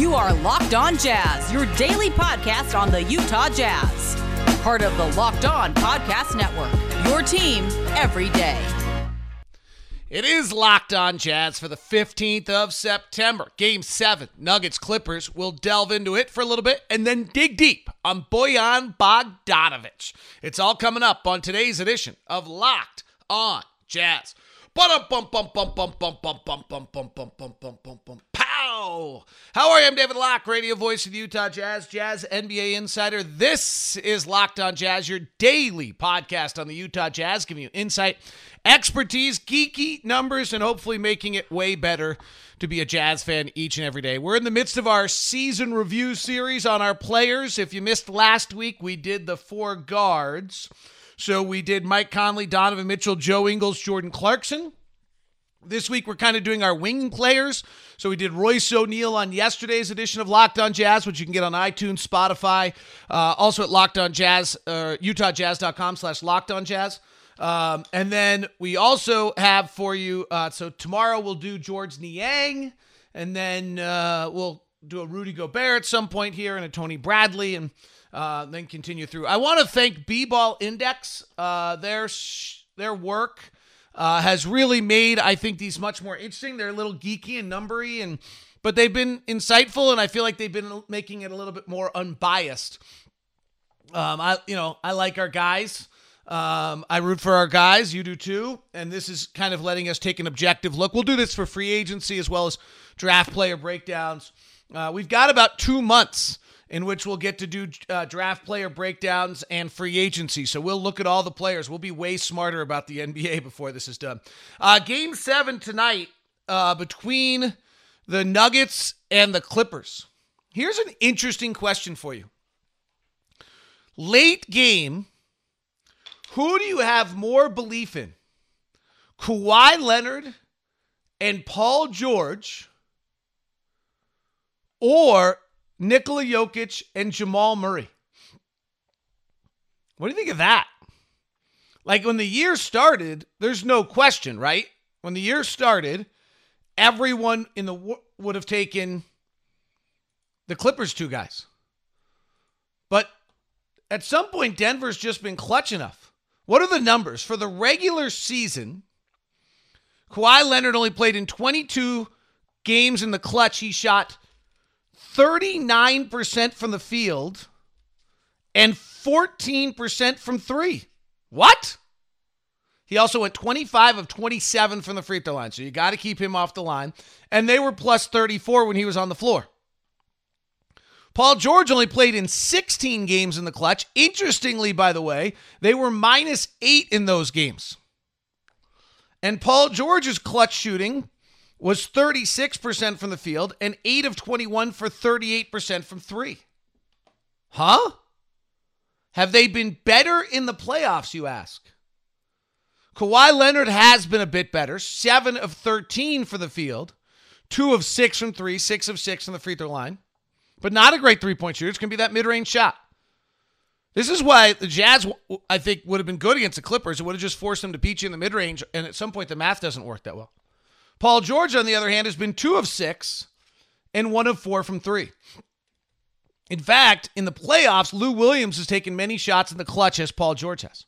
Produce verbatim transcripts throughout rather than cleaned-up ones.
You are Locked On Jazz, your daily podcast on the Utah Jazz. Part of the Locked On Podcast Network, your team every day. It is Locked On Jazz for the fifteenth of September. Game seven, Nuggets Clippers. We'll delve into it for a little bit and then dig deep on Bojan Bogdanović. It's all coming up on today's edition of Locked On Jazz. Bum bum bum bum bum bum bum bum bum bum bum bum bum bum bum. Pow! How are you? I'm David Locke, radio voice of the Utah Jazz, Jazz N B A insider. This is Locked On Jazz, your daily podcast on the Utah Jazz, giving you insight, expertise, geeky numbers, and hopefully making it way better to be a Jazz fan each and every day. We're in the midst of our season review series on our players. If you missed last week, we did the four guards. So we did Mike Conley, Donovan Mitchell, Joe Ingles, Jordan Clarkson. This week, we're kind of doing our wing players. So we did Royce O'Neale on yesterday's edition of Locked On Jazz, which you can get on iTunes, Spotify, uh, also at Locked On Jazz, uh, utah jazz dot com slash Locked On Jazz. Um, and then we also have for you, uh, so tomorrow we'll do George Niang, and then uh, we'll do a Rudy Gobert at some point here, and a Tony Bradley, and Uh, then continue through. I want to thank B-Ball Index. Uh, their sh- their work uh, has really made, I think, these much more interesting. They're a little geeky and numbery, and but they've been insightful, and I feel like they've been making it a little bit more unbiased. Um, I you know I like our guys. Um, I root for our guys. You do too. And this is kind of letting us take an objective look. We'll do this for free agency as well as draft player breakdowns. Uh, we've got about two months. In which we'll get to do uh, draft player breakdowns and free agency. So we'll look at all the players. We'll be way smarter about the N B A before this is done. Uh, game seven tonight uh, between the Nuggets and the Clippers. Here's an interesting question for you. Late game, who do you have more belief in? Kawhi Leonard and Paul George, or Nikola Jokic and Jamal Murray? What do you think of that? Like, when the year started, there's no question, right? When the year started, everyone in the world would have taken the Clippers two guys. But at some point, Denver's just been clutch enough. What are the numbers? For the regular season, Kawhi Leonard only played in twenty-two games in the clutch. He shot thirty-nine percent from the field and fourteen percent from three. What? He also went twenty-five of twenty-seven from the free throw line, so you got to keep him off the line. And they were plus thirty-four when he was on the floor. Paul George only played in sixteen games in the clutch. Interestingly, by the way, they were minus eight in those games. And Paul George's clutch shooting was thirty-six percent from the field and eight of twenty-one for thirty-eight percent from three. Huh? Have they been better in the playoffs, you ask? Kawhi Leonard has been a bit better. seven of thirteen for the field, two of six from three, six of six from the free throw line. But not a great three-point shooter. It's going to be that mid-range shot. This is why the Jazz, I think, would have been good against the Clippers. It would have just forced them to beat you in the mid-range, and at some point the math doesn't work that well. Paul George, on the other hand, has been two of six and one of four from three. In fact, in the playoffs, Lou Williams has taken many shots in the clutch as Paul George has.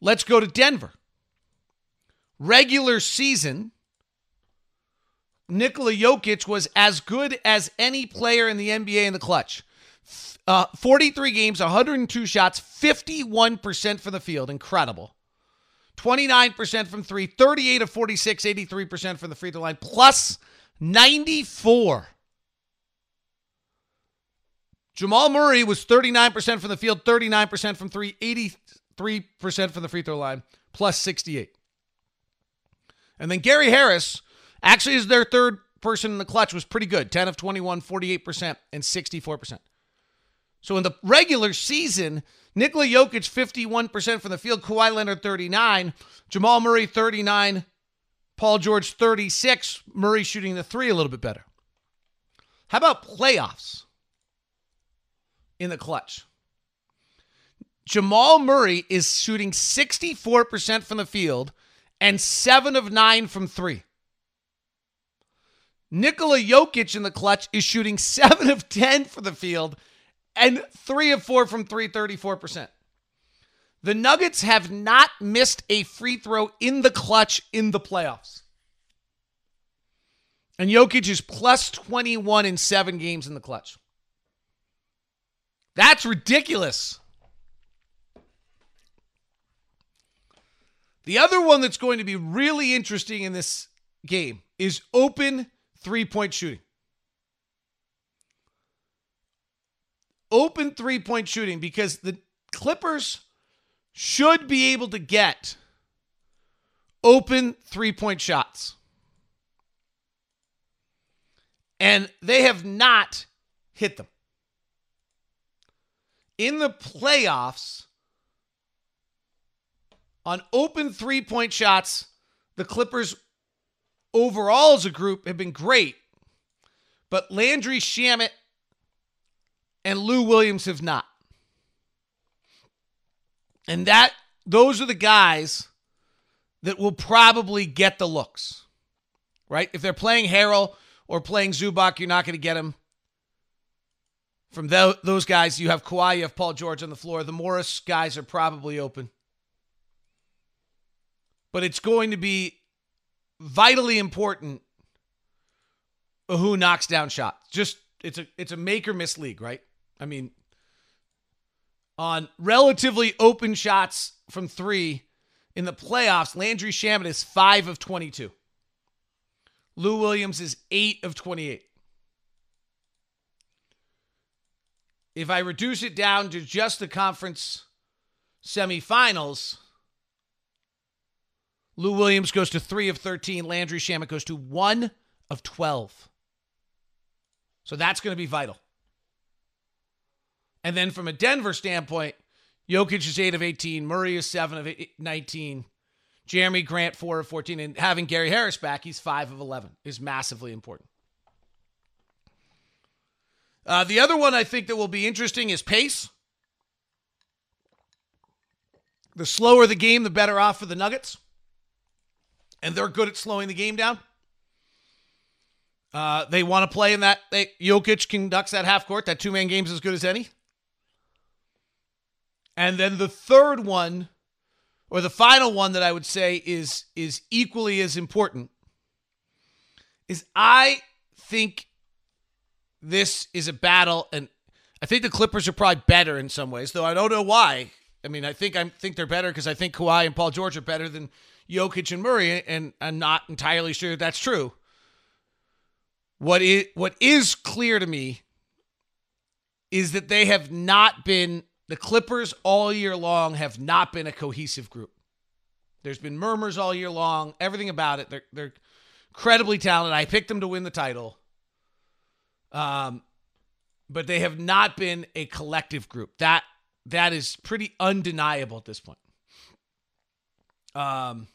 Let's go to Denver. Regular season, Nikola Jokic was as good as any player in the N B A in the clutch. Uh, forty-three games, one hundred two shots, fifty-one percent from the field. Incredible. twenty-nine percent from three, thirty-eight of forty-six, eighty-three percent from the free throw line, plus ninety-four. Jamal Murray was thirty-nine percent from the field, thirty-nine percent from three, eighty-three percent from the free throw line, plus sixty-eight. And then Gary Harris, actually is their third person in the clutch, was pretty good, ten of twenty-one, forty-eight percent, and sixty-four percent. So in the regular season, Nikola Jokic, fifty-one percent from the field, Kawhi Leonard, thirty-nine, Jamal Murray, thirty-nine, Paul George, thirty-six, Murray shooting the three a little bit better. How about playoffs in the clutch? Jamal Murray is shooting sixty-four percent from the field and seven of nine from three. Nikola Jokic in the clutch is shooting seven of ten for the field and three of four from three, thirty-four percent. The Nuggets have not missed a free throw in the clutch in the playoffs. And Jokic is plus twenty-one in seven games in the clutch. That's ridiculous. The other one that's going to be really interesting in this game is open three-point shooting. Open three-point shooting because the Clippers should be able to get open three-point shots. And they have not hit them. In the playoffs, on open three-point shots, the Clippers overall as a group have been great, but Landry Shamet and Lou Williams have not. And that those are the guys that will probably get the looks, right? If they're playing Harrell or playing Zubac, you're not going to get them. From those guys, you have Kawhi, you have Paul George on the floor. The Morris guys are probably open. But it's going to be vitally important who knocks down shots. Just, it's a it's a make or miss league, right? I mean, on relatively open shots from three in the playoffs, Landry Shamet is five of twenty-two. Lou Williams is eight of twenty-eight. If I reduce it down to just the conference semifinals, Lou Williams goes to three of thirteen. Landry Shamet goes to one of twelve. So that's going to be vital. And then from a Denver standpoint, Jokic is eight of eighteen. Murray is seven of nineteen. Jerami Grant, four of fourteen. And having Gary Harris back, he's five of eleven, is massively important. Uh, the other one I think that will be interesting is pace. The slower the game, the better off for the Nuggets. And they're good at slowing the game down. Uh, they want to play in that. They, Jokic conducts that half court. That two-man game's as good as any. And then the third one, or the final one that I would say is, is equally as important, is I think this is a battle, and I think the Clippers are probably better in some ways, though I don't know why. I mean, I think I think they're better because I think Kawhi and Paul George are better than Jokic and Murray, and I'm not entirely sure that's true. What is, what is clear to me is that they have not been, the Clippers all year long have not been a cohesive group. There's been murmurs all year long, everything about it. They're, they're incredibly talented. I picked them to win the title. Um, but they have not been a collective group. That, that is pretty undeniable at this point. Um,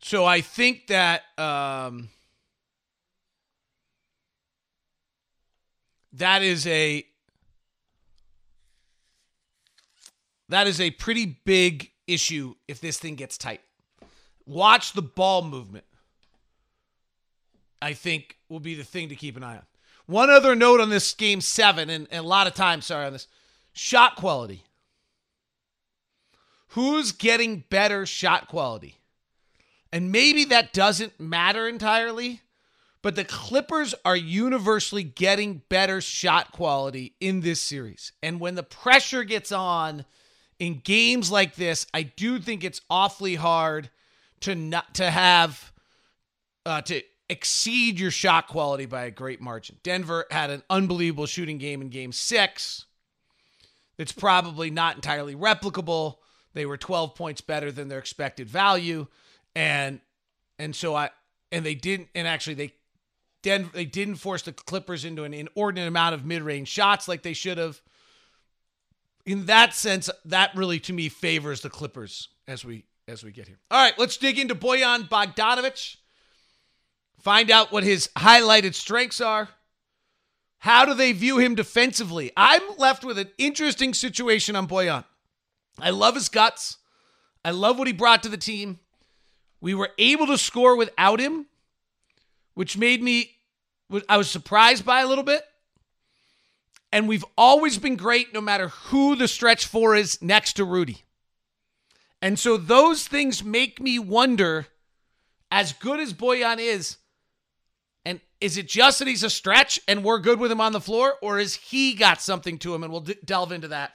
so I think that, um, that is a, that is a pretty big issue if this thing gets tight. Watch the ball movement, I think, will be the thing to keep an eye on. One other note on this game seven, and, and a lot of time, sorry, on this, shot quality. Who's getting better shot quality? And maybe that doesn't matter entirely, but the Clippers are universally getting better shot quality in this series. And when the pressure gets on in games like this, I do think it's awfully hard to not to have uh, to exceed your shot quality by a great margin. Denver had an unbelievable shooting game in game six. It's probably not entirely replicable. They were twelve points better than their expected value. And and so I and they didn't and actually they Denver they didn't force the Clippers into an inordinate amount of mid-range shots like they should have. In that sense, that really to me favors the Clippers as we as we get here. All right, let's dig into Bojan Bogdanović. Find out what his highlighted strengths are. How do they view him defensively? I'm left with an interesting situation on Bojan. I love his guts. I love what he brought to the team. We were able to score without him, which made me, I was surprised by a little bit. And we've always been great no matter who the stretch four is next to Rudy. And so those things make me wonder, as good as Bojan is, and is it just that he's a stretch and we're good with him on the floor, or has he got something to him? And we'll d- delve into that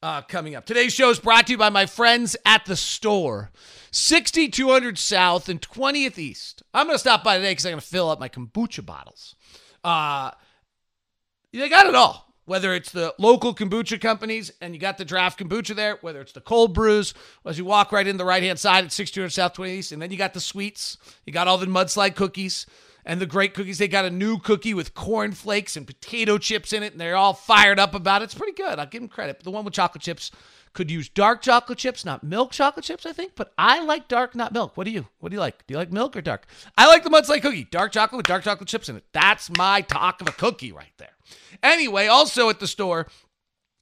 uh, coming up. Today's show is brought to you by my friends at the store, sixty-two hundred South and twentieth East. I'm going to stop by today because I'm going to fill up my kombucha bottles. Uh, they got it all. Whether it's the local kombucha companies and you got the draft kombucha there, whether it's the cold brews, as you walk right in the right-hand side at sixty-two hundred South twentieth East, and then you got the sweets. You got all the mudslide cookies and the great cookies. They got a new cookie with cornflakes and potato chips in it, and they're all fired up about it. It's pretty good. I'll give them credit. The one with chocolate chips could use dark chocolate chips, not milk chocolate chips, I think, but I like dark, not milk. What do you? What do you like? Do you like milk or dark? I like the mudslide cookie, dark chocolate with dark chocolate chips in it. That's my talk of a cookie right there. Anyway, also at the store,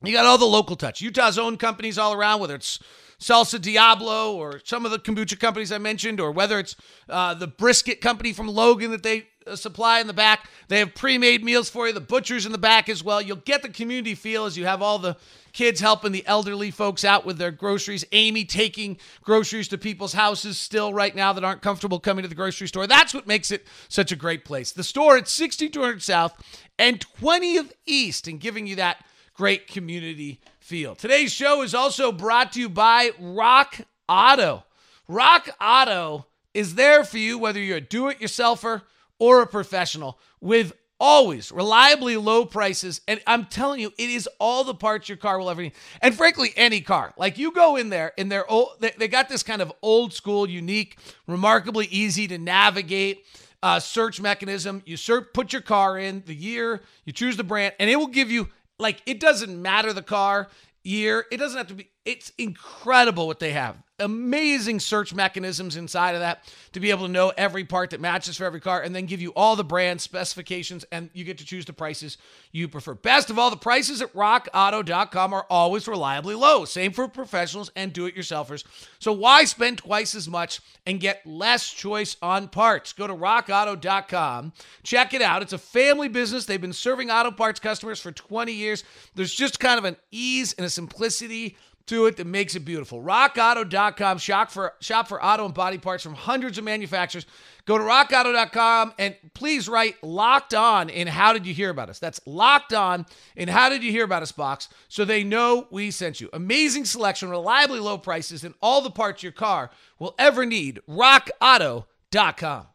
you got all the local touch. Utah's own companies all around, whether it's Salsa Diablo or some of the kombucha companies I mentioned, or whether it's uh, the brisket company from Logan that they uh, supply in the back. They have pre-made meals for you. The butcher's in the back as well. You'll get the community feel as you have all the kids helping the elderly folks out with their groceries. Amy taking groceries to people's houses still right now that aren't comfortable coming to the grocery store. That's what makes it such a great place. The store at sixty-two hundred South and twentieth East, and giving you that great community feel. Today's show is also brought to you by Rock Auto. Rock Auto is there for you, whether you're a do-it-yourselfer or a professional, with always reliably low prices. And I'm telling you, it is all the parts your car will ever need. And frankly, any car. Like, you go in there and they're old, they got this kind of old school, unique, remarkably easy to navigate uh, search mechanism. You search, put your car in, the year, you choose the brand, and it will give you, like, it doesn't matter the car, year. It doesn't have to be. It's incredible what they have. Amazing search mechanisms inside of that to be able to know every part that matches for every car, and then give you all the brand specifications, and you get to choose the prices you prefer. Best of all, the prices at rock auto dot com are always reliably low. Same for professionals and do-it-yourselfers. So why spend twice as much and get less choice on parts? Go to rock auto dot com. Check it out. It's a family business. They've been serving auto parts customers for twenty years. There's just kind of an ease and a simplicity to it that makes it beautiful. rock auto dot com. Shop for shop for auto and body parts from hundreds of manufacturers. Go to rock auto dot com and please write Locked On in How Did You Hear About Us. That's Locked On in How Did You Hear About Us box, so they know we sent you. Amazing selection, reliably low prices, and all the parts your car will ever need. rock auto dot com.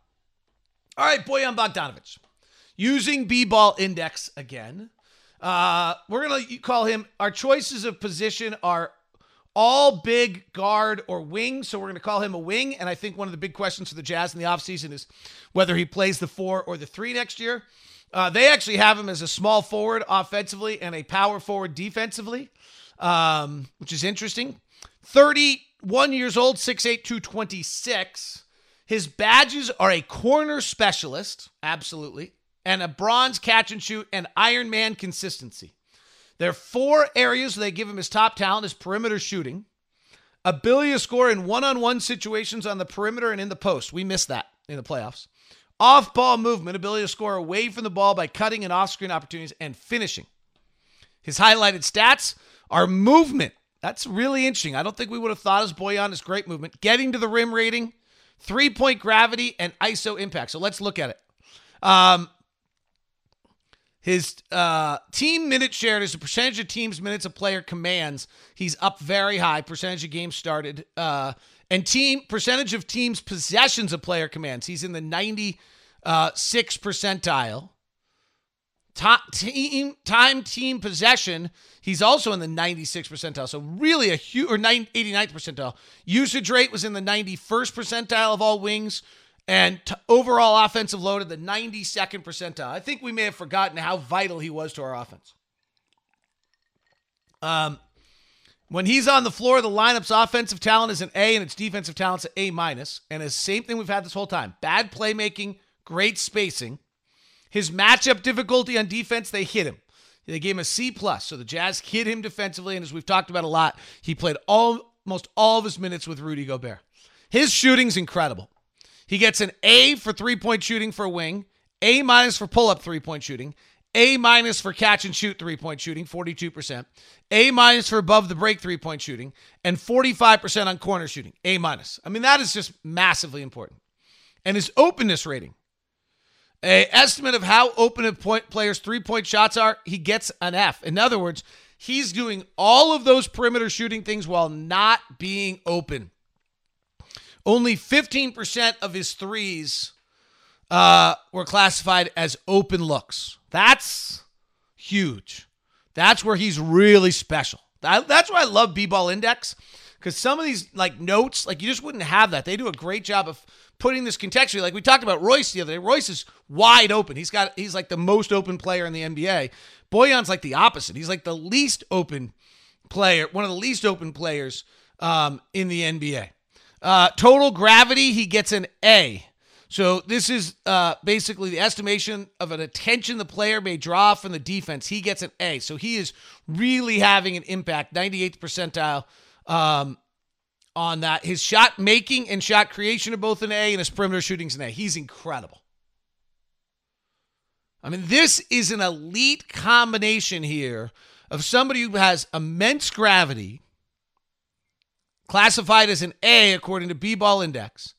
All right, Bojan Bogdanović. Using B-Ball Index again. Uh, we're going to call him, our choices of position are all big, guard, or wing. So we're going to call him a wing. And I think one of the big questions for the Jazz in the offseason is whether he plays the four or the three next year. Uh, they actually have him as a small forward offensively and a power forward defensively, um, which is interesting. thirty-one years old, six eight, two twenty-six. His badges are a corner specialist, absolutely, and a bronze catch and shoot, and Iron Man consistency. There are four areas they give him his top talent: his perimeter shooting, ability to score in one-on-one situations on the perimeter and in the post. We missed that in the playoffs. Off-ball movement, ability to score away from the ball by cutting and off-screen opportunities, and finishing. His highlighted stats are movement. That's really interesting. I don't think we would have thought as Bojan is great movement. Getting to the rim rating, three-point gravity, and I S O impact. So let's look at it. Um... His uh, team minute shared is the percentage of teams' minutes a player commands. He's up very high. Percentage of games started. Uh, and team percentage of teams' possessions a player commands. He's in the ninety-sixth uh, percentile. Top team, time team possession, he's also in the ninety-sixth percentile. So really a huge, or eighty-ninth percentile. Usage rate was in the ninety-first percentile of all wings. And t- overall offensive load at the ninety-second percentile. I think we may have forgotten how vital he was to our offense. Um, when he's on the floor, the lineup's offensive talent is an A and its defensive talent's an A minus. And it's the same thing we've had this whole time. Bad playmaking, great spacing. His matchup difficulty on defense, they hit him. They gave him a C plus. So the Jazz hit him defensively. And as we've talked about a lot, he played all, almost all of his minutes with Rudy Gobert. His shooting's incredible. He gets an A for three-point shooting for wing, A minus for pull-up three-point shooting, A minus for catch-and-shoot three-point shooting, forty-two percent, A minus for above-the-break three-point shooting, and forty-five percent on corner shooting, A minus. I mean, that is just massively important. And his openness rating, an estimate of how open a point player's three-point shots are, he gets an F. In other words, he's doing all of those perimeter shooting things while not being open. Only fifteen percent of his threes uh, were classified as open looks. That's huge. That's where he's really special. That, that's why I love B-Ball Index, because some of these like notes, like you just wouldn't have that. They do a great job of putting this contextually. Like we talked about Royce the other day. Royce is wide open. He's got he's like the most open player in the N B A. Bojan's like the opposite. He's like the least open player, one of the least open players um, in the N B A. Uh, total gravity, he gets an A. So this is uh, basically the estimation of an attention the player may draw from the defense. He gets an A. So he is really having an impact, ninety-eighth percentile um, on that. His shot making and shot creation are both an A, and his perimeter shooting is an A. He's incredible. I mean, this is an elite combination here of somebody who has immense gravity, classified as an A according to B-Ball Index,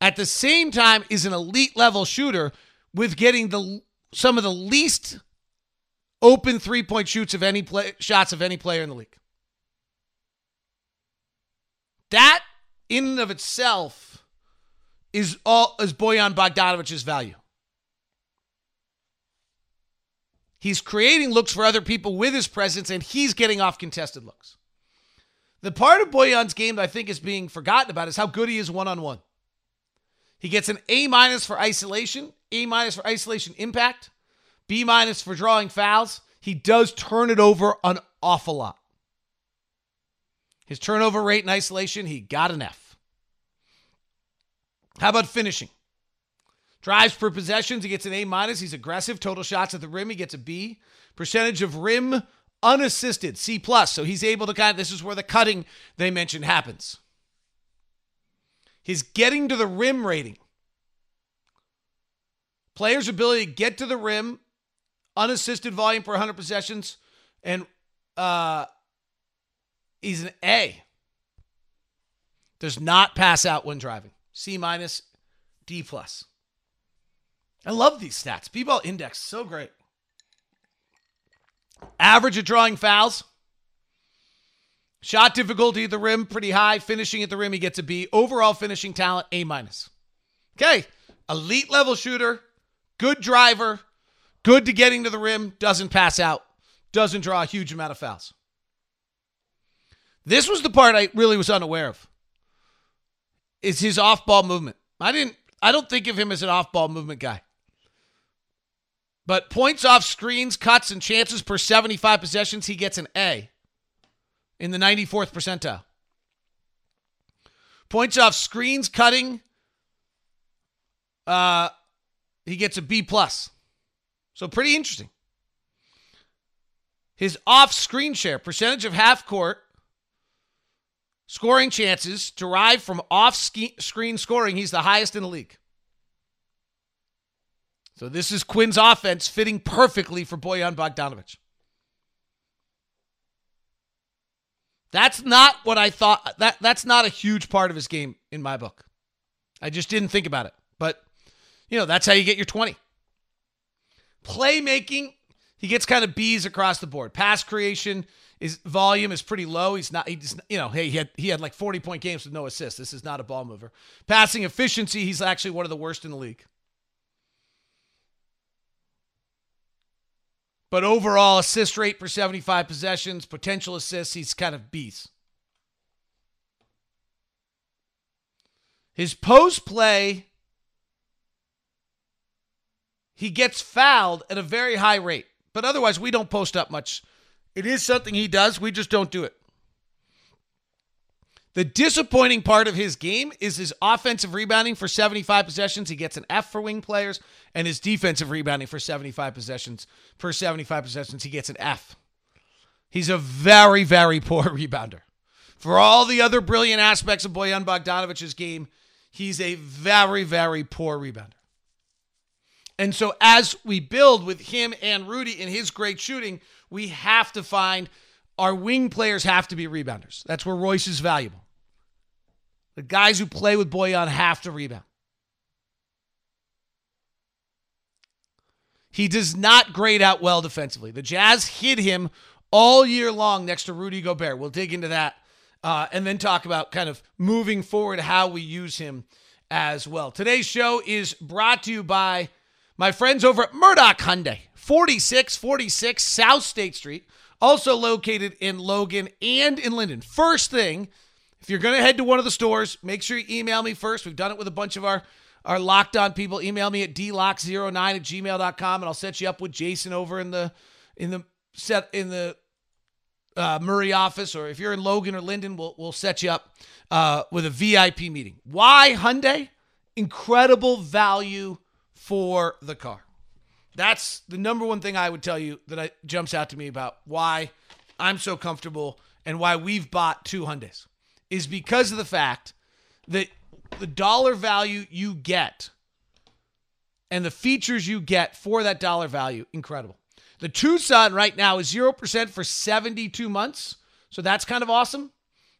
at the same time is an elite level shooter with getting the some of the least open three-point shoots of any play, shots of any player in the league. That in and of itself is all is Bojan Bogdanovic's value. He's creating looks for other people with his presence, and he's getting off contested looks. The part of Bojan's game that I think is being forgotten about is how good he is one-on-one. He gets an A minus for isolation, A minus for isolation impact, B minus for drawing fouls. He does turn it over an awful lot. His turnover rate in isolation, he got an F. How about finishing? Drives per possessions, he gets an A minus. He's aggressive. Total shots at the rim, he gets a B. Percentage of rim unassisted, C plus. So he's able to kind of, this is where the cutting they mentioned happens. His getting to the rim rating. Player's ability to get to the rim, unassisted volume per one hundred possessions, and uh, he's an A. Does not pass out when driving. C minus, D plus. I love these stats. B-Ball Index, so great. Average at drawing fouls. Shot difficulty at the rim, pretty high. Finishing at the rim, he gets a B. Overall finishing talent, A minus. Okay, elite level shooter, good driver, good to getting to the rim, doesn't pass out, doesn't draw a huge amount of fouls. This was the part I really was unaware of, is his off-ball movement. I didn't. I don't think of him as an off-ball movement guy. But points off screens, cuts, and chances per seventy-five possessions, he gets an A in the ninety-fourth percentile. Points off screens, cutting, uh, he gets a B plus. So pretty interesting. His off-screen share, percentage of half-court scoring chances derived from off-screen scoring, he's the highest in the league. So this is Quinn's offense fitting perfectly for Bojan Bogdanović. That's not what I thought. That that's not a huge part of his game in my book. I just didn't think about it. But, you know, that's how you get your twenty. Playmaking, he gets kind of B's across the board. Pass creation, his volume is pretty low. He's not, he's, you know, hey, he had, he had like forty-point games with no assists. This is not a ball mover. Passing efficiency, he's actually one of the worst in the league. But overall, assist rate per seventy-five possessions, potential assists, he's kind of B's. His post play, he gets fouled at a very high rate. But otherwise, we don't post up much. It is something he does. We just don't do it. The disappointing part of his game is his offensive rebounding for seventy-five possessions. He gets an F for wing players, and his defensive rebounding for seventy-five possessions. Per seventy-five possessions, he gets an F. He's a very, very poor rebounder. For all the other brilliant aspects of Bojan Bogdanovic's game, he's a very, very poor rebounder. And so as we build with him and Rudy and his great shooting, we have to find our wing players have to be rebounders. That's where Royce is valuable. The guys who play with Bojan have to rebound. He does not grade out well defensively. The Jazz hid him all year long next to Rudy Gobert. We'll dig into that uh, and then talk about kind of moving forward how we use him as well. Today's show is brought to you by my friends over at Murdoch Hyundai, forty-six forty-six South State Street, also located in Logan and in Linden. First thing, if you're going to head to one of the stores, make sure you email me first. We've done it with a bunch of our, our Locked On people. Email me at d lock zero nine at gmail dot com, and I'll set you up with Jason over in the in the set in the uh, Murray office. Or if you're in Logan or Linden, we'll we'll set you up uh, with a V I P meeting. Why Hyundai? Incredible value for the car. That's the number one thing I would tell you that I, jumps out to me about why I'm so comfortable and why we've bought two Hyundais is because of the fact that the dollar value you get and the features you get for that dollar value, incredible. The Tucson right now is zero percent for seventy-two months, so that's kind of awesome.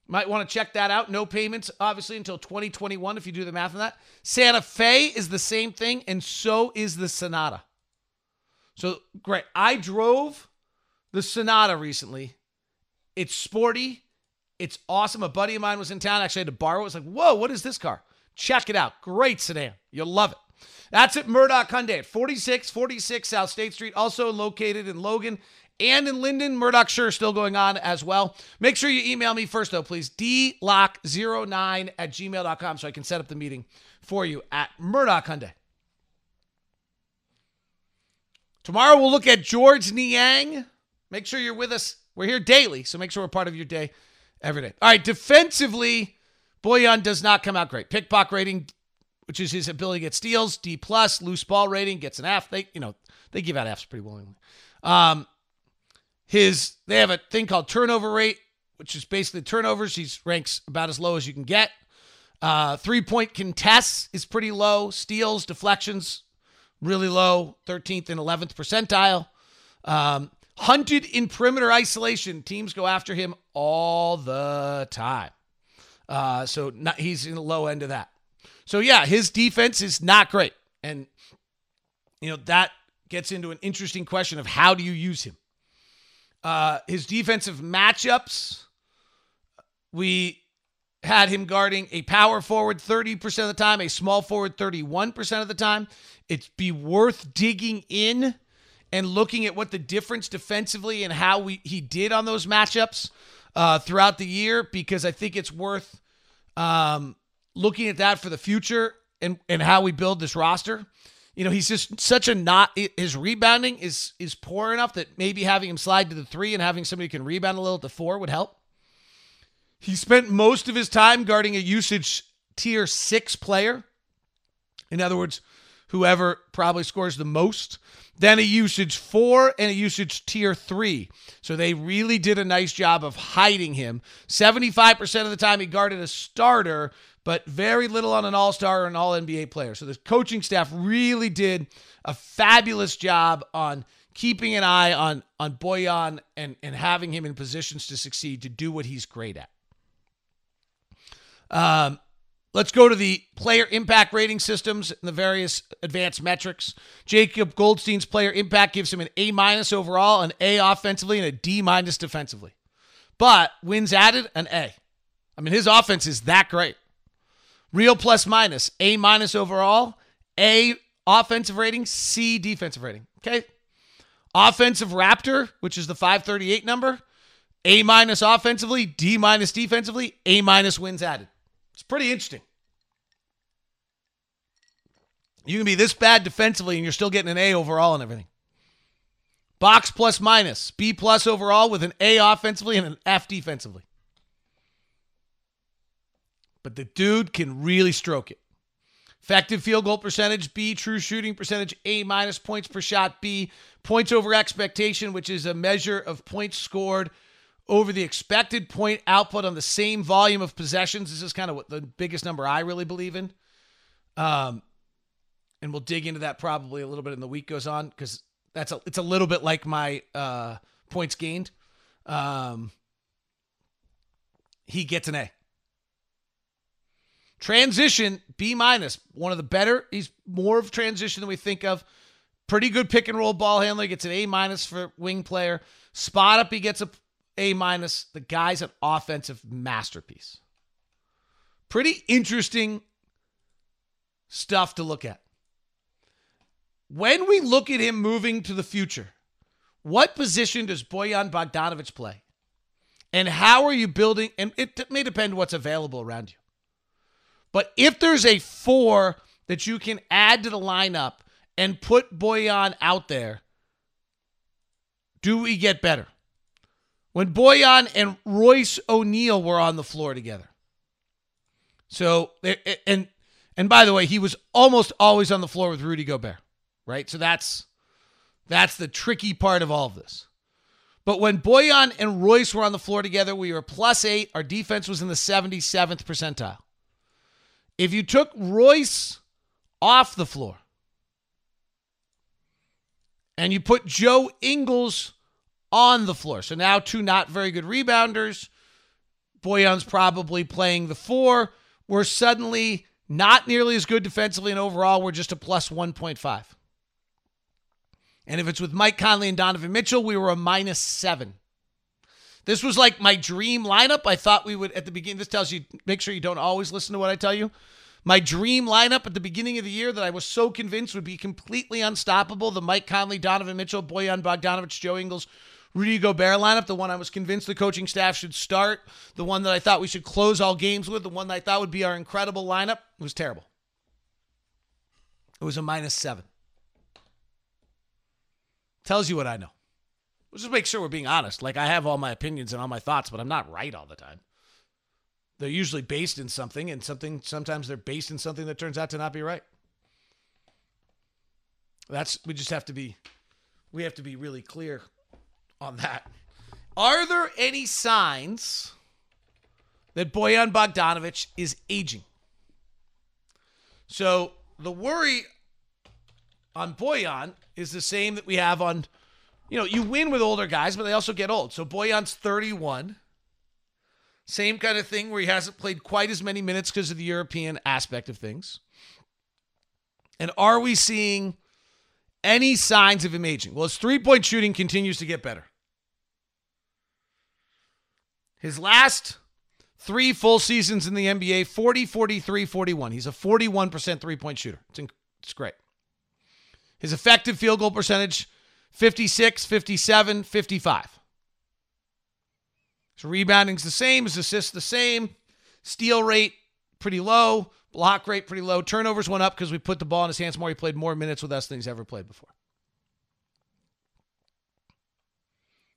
Might want to check that out. No payments, obviously, until twenty twenty-one if you do the math on that. Santa Fe is the same thing, and so is the Sonata. So, great. I drove the Sonata recently. It's sporty. It's awesome. A buddy of mine was in town. Actually, I had to borrow it. It's like, whoa, what is this car? Check it out. Great sedan. You'll love it. That's at Murdoch Hyundai at forty-six forty-six South State Street, also located in Logan and in Linden. Murdoch Sure still going on as well. Make sure you email me first, though, please. d lock zero nine at gmail dot com so I can set up the meeting for you at Murdoch Hyundai. Tomorrow we'll look at George Niang. Make sure you're with us. We're here daily, so make sure we're part of your day every day. All right, defensively, Bojan does not come out great. Pickpocket rating, which is his ability to get steals, D plus, loose ball rating, gets an F. They, you know, they give out Fs pretty willingly. Um, his, they have a thing called turnover rate, which is basically turnovers. He ranks about as low as you can get. Uh, three-point contests is pretty low. Steals, deflections, really low, thirteenth and eleventh percentile. Um, hunted in perimeter isolation. Teams go after him all the time. Uh, so not, he's in the low end of that. So, yeah, his defense is not great. And, you know, that gets into an interesting question of how do you use him? Uh, his defensive matchups, we had him guarding a power forward thirty percent of the time, a small forward thirty-one percent of the time. It's be worth digging in and looking at what the difference defensively and how we he did on those matchups uh, throughout the year, because I think it's worth um, – looking at that for the future and, and how we build this roster. You know, he's just such a not, his rebounding is, is poor enough that maybe having him slide to the three and having somebody who can rebound a little at the four would help. He spent most of his time guarding a usage tier six player. In other words, whoever probably scores the most, then a usage four and a usage tier three. So they really did a nice job of hiding him. seventy-five percent of the time he guarded a starter, but very little on an all-star or an all-N B A player. So the coaching staff really did a fabulous job on keeping an eye on, on Bojan and, and having him in positions to succeed, to do what he's great at. Um, let's go to the player impact rating systems and the various advanced metrics. Jacob Goldstein's player impact gives him an A minus overall, an A offensively, and a D minus defensively. But wins added, an A. I mean, his offense is that great. Real plus minus, A minus overall, A offensive rating, C defensive rating, okay? Offensive Raptor, which is the five thirty-eight number, A minus offensively, D minus defensively, A minus wins added. It's pretty interesting. You can be this bad defensively and you're still getting an A overall and everything. Box plus minus, B plus overall with an A offensively and an F defensively. But the dude can really stroke it. Effective field goal percentage, B. True shooting percentage, A minus. Points per shot, B. Points over expectation, which is a measure of points scored over the expected point output on the same volume of possessions. This is kind of what the biggest number I really believe in. Um, and we'll dig into that probably a little bit in the week goes on, because that's a, it's a little bit like my uh, points gained. Um, he gets an A. Transition, B minus, one of the better. He's more of transition than we think of. Pretty good pick and roll ball handler. He gets an A minus for wing player. Spot up, he gets a A minus. The guy's an offensive masterpiece. Pretty interesting stuff to look at. When we look at him moving to the future, what position does Bojan Bogdanović play? And how are you building? And it may depend what's available around you. But if there's a four that you can add to the lineup and put Bojan out there, do we get better? When Bojan and Royce O'Neale were on the floor together. So, and and by the way, he was almost always on the floor with Rudy Gobert, right? So that's that's the tricky part of all of this. But when Bojan and Royce were on the floor together, we were plus eight. Our defense was in the seventy-seventh percentile. If you took Royce off the floor and you put Joe Ingles on the floor, so now two not very good rebounders, Bojan's probably playing the four, we're suddenly not nearly as good defensively, and overall we're just a plus one point five. And if it's with Mike Conley and Donovan Mitchell, we were a minus seven. This was like my dream lineup. I thought we would, at the beginning, this tells you, make sure you don't always listen to what I tell you. My dream lineup at the beginning of the year that I was so convinced would be completely unstoppable, the Mike Conley, Donovan Mitchell, Bojan Bogdanović, Joe Ingles, Rudy Gobert lineup, the one I was convinced the coaching staff should start, the one that I thought we should close all games with, the one that I thought would be our incredible lineup, it was terrible. It was a minus seven. Tells you what I know. Let's just make sure we're being honest. Like, I have all my opinions and all my thoughts, but I'm not right all the time. They're usually based in something, and something sometimes they're based in something that turns out to not be right. That's we just have to be we have to be really clear on that. Are there any signs that Bojan Bogdanović is aging? So the worry on Bojan is the same that we have on, you know, you win with older guys, but they also get old. So Bojan's thirty-one. Same kind of thing where he hasn't played quite as many minutes because of the European aspect of things. And are we seeing any signs of him aging? Well, his three-point shooting continues to get better. His last three full seasons in the N B A, forty, forty-three, forty-one. He's a forty-one percent three-point shooter. It's, inc- it's great. His effective field goal percentage, fifty-six, fifty-seven, fifty-five. So rebounding's the same, his assists the same, steal rate pretty low, block rate pretty low, turnovers went up because we put the ball in his hands more. He played more minutes with us than he's ever played before.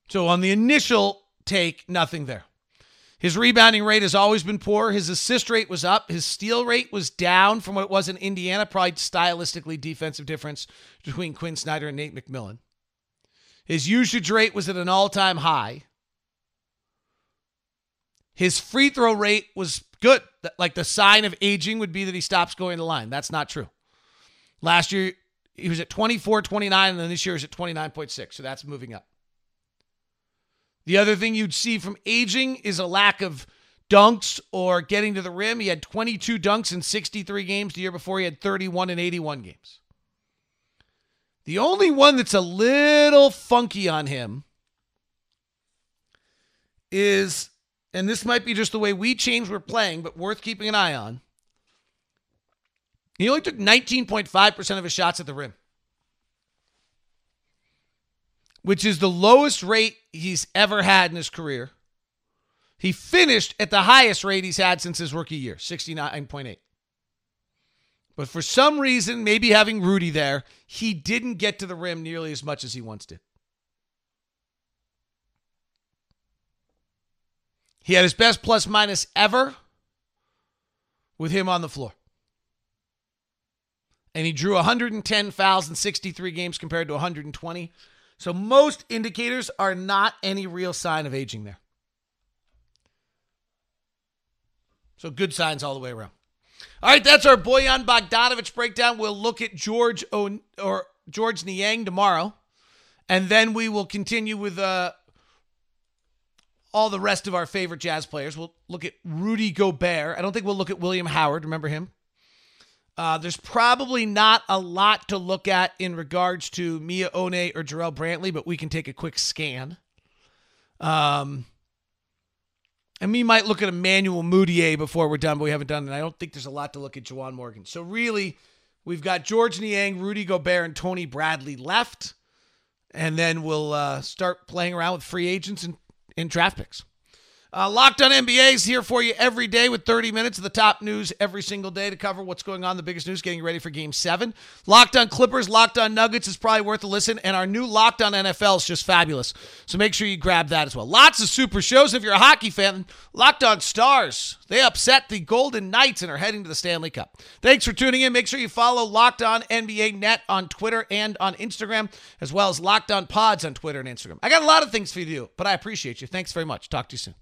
So on the initial take, nothing there. His rebounding rate has always been poor. His assist rate was up. His steal rate was down from what it was in Indiana, probably stylistically defensive difference between Quinn Snyder and Nate McMillan. His usage rate was at an all-time high. His free throw rate was good. Like, the sign of aging would be that he stops going to the line. That's not true. Last year, he was at twenty-four, twenty-nine, and then this year he's at twenty-nine point six, so that's moving up. The other thing you'd see from aging is a lack of dunks or getting to the rim. He had twenty-two dunks in sixty-three games. The year before, he had thirty-one in eighty-one games. The only one that's a little funky on him is... and this might be just the way we change we're playing, but worth keeping an eye on. He only took nineteen point five percent of his shots at the rim, which is the lowest rate he's ever had in his career. He finished at the highest rate he's had since his rookie year, sixty-nine point eight. But for some reason, maybe having Rudy there, he didn't get to the rim nearly as much as he once did. He had his best plus minus ever with him on the floor. And he drew one hundred ten fouls in sixty-three games compared to one hundred twenty. So most indicators are not any real sign of aging there. So good signs all the way around. All right, that's our Bojan Bogdanović breakdown. We'll look at George o- or George Niang tomorrow, and then we will continue with uh, all the rest of our favorite Jazz players. We'll look at Rudy Gobert. I don't think we'll look at William Howard. Remember him? Uh, there's probably not a lot to look at in regards to Mia One or Jarrell Brantley, but we can take a quick scan. Um, and we might look at Emmanuel Mudiay before we're done, but we haven't done it. I don't think there's a lot to look at Juwan Morgan. So really, we've got George Niang, Rudy Gobert, and Tony Bradley left. And then we'll uh, start playing around with free agents and, and draft picks. Uh, Locked On N B A is here for you every day with thirty minutes of the top news every single day to cover what's going on, the biggest news, getting ready for Game seven. Locked On Clippers, Locked On Nuggets is probably worth a listen, and our new Locked On N F L is just fabulous. So make sure you grab that as well. Lots of super shows if you're a hockey fan. Locked On Stars, they upset the Golden Knights and are heading to the Stanley Cup. Thanks for tuning in. Make sure you follow Locked On N B A Net on Twitter and on Instagram, as well as Locked On Pods on Twitter and Instagram. I got a lot of things for you to do, but I appreciate you. Thanks very much. Talk to you soon.